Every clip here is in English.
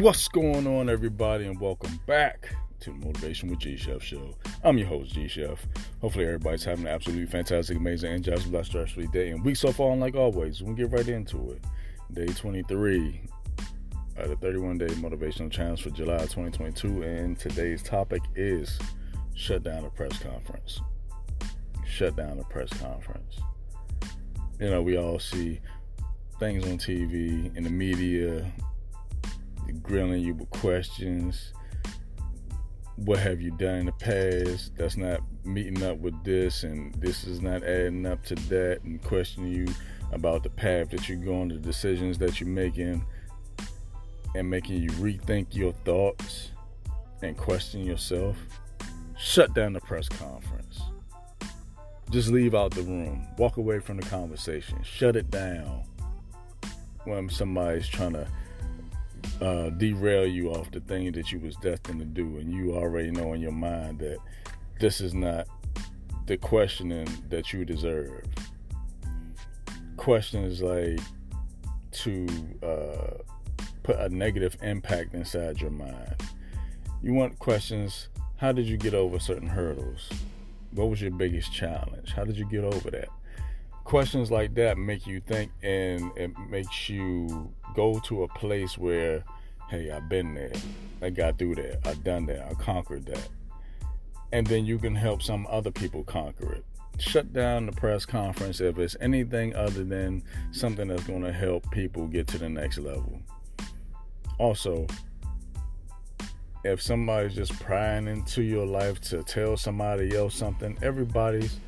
What's going on, everybody, and welcome back to the Motivation with G Chef show. I'm your host, G Chef. Hopefully everybody's having an absolutely fantastic, amazing, energizing, blessed, stress-free day and week so far. And like always, we'll get right into it. Day 23 of the 31-day motivational challenge for July 2022, and today's topic is shut down a press conference. Shut down a press conference. You know, we all see things on TV, in the media, grilling you with questions. What have you done in the past that's not meeting up with this, and this is not adding up to that, and questioning you about the path that you're going, the decisions that you're making, and making you rethink your thoughts and question yourself. Shut down the press conference. Just leave out the room. Walk away from the conversation. Shut it down when somebody's trying to derail you off the thing that you was destined to do, and you already know in your mind that this is not the questioning that you deserve. Questions like to put a negative impact inside your mind. You want questions: how did you get over certain hurdles? What was your biggest challenge? How did you get over that? Questions like that make you think, and it makes you go to a place where, hey, I've been there, I got through that, I've done that, I conquered that. And then you can help some other people conquer it. Shut down the press conference if it's anything other than something that's going to help people get to the next level. Also, if somebody's just prying into your life to tell somebody else something, everybody's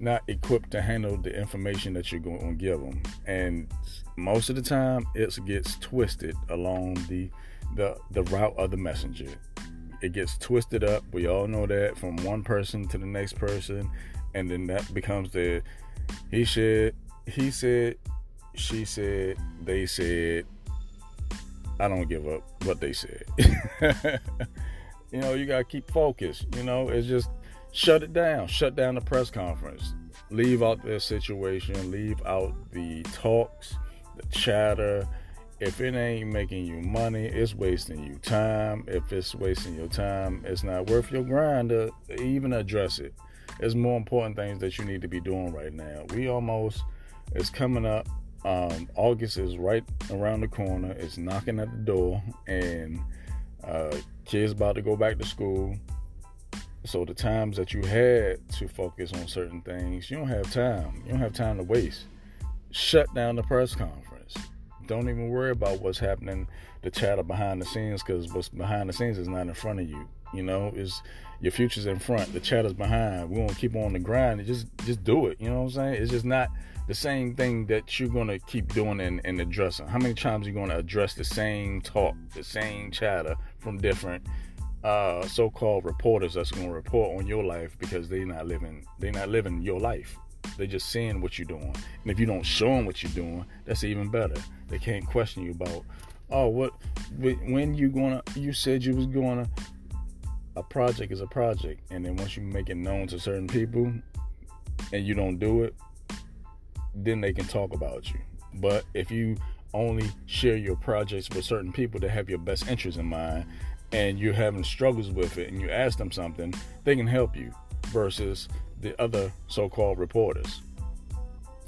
not equipped to handle the information that you're going to give them, and most of the time it gets twisted along the route of the messenger. It gets twisted up. We all know that, from one person to the next person, and then that becomes the he said, she said, they said. I don't give up what they said. You know, you gotta keep focused. You know, it's just shut it down. Shut down the press conference. Leave out the situation. Leave out the talks, the chatter. If it ain't making you money, it's wasting you time. If it's wasting your time, it's not worth your grind to even address it. There's more important things that you need to be doing right now. It's coming up. August is right around the corner. It's knocking at the door, and kids about to go back to school. So the times that you had to focus on certain things, you don't have time. You don't have time to waste. Shut down the press conference. Don't even worry about what's happening, the chatter behind the scenes, because what's behind the scenes is not in front of you. You know, it's your future's in front. The chatter's behind. We're going to keep on the grind. And just do it. You know what I'm saying? It's just not the same thing that you're going to keep doing and addressing. How many times are you going to address the same talk, the same chatter from different so-called reporters that's going to report on your life, because they're not living your life. They're just seeing what you're doing, and if you don't show them what you're doing, that's even better. They can't question you about, you said you was gonna. A project is a project, and then once you make it known to certain people, and you don't do it, then they can talk about you. But if you only share your projects with certain people that have your best interests in mind, and you're having struggles with it, and you ask them something, they can help you, versus the other so-called reporters.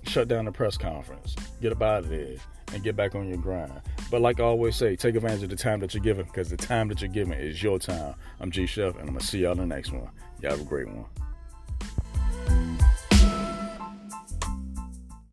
Shut down the press conference. Get up out of there and get back on your grind. But like I always say, take advantage of the time that you're given, because the time that you're given is your time. I'm G Chef, and I'm going to see y'all in the next one. Y'all have a great one.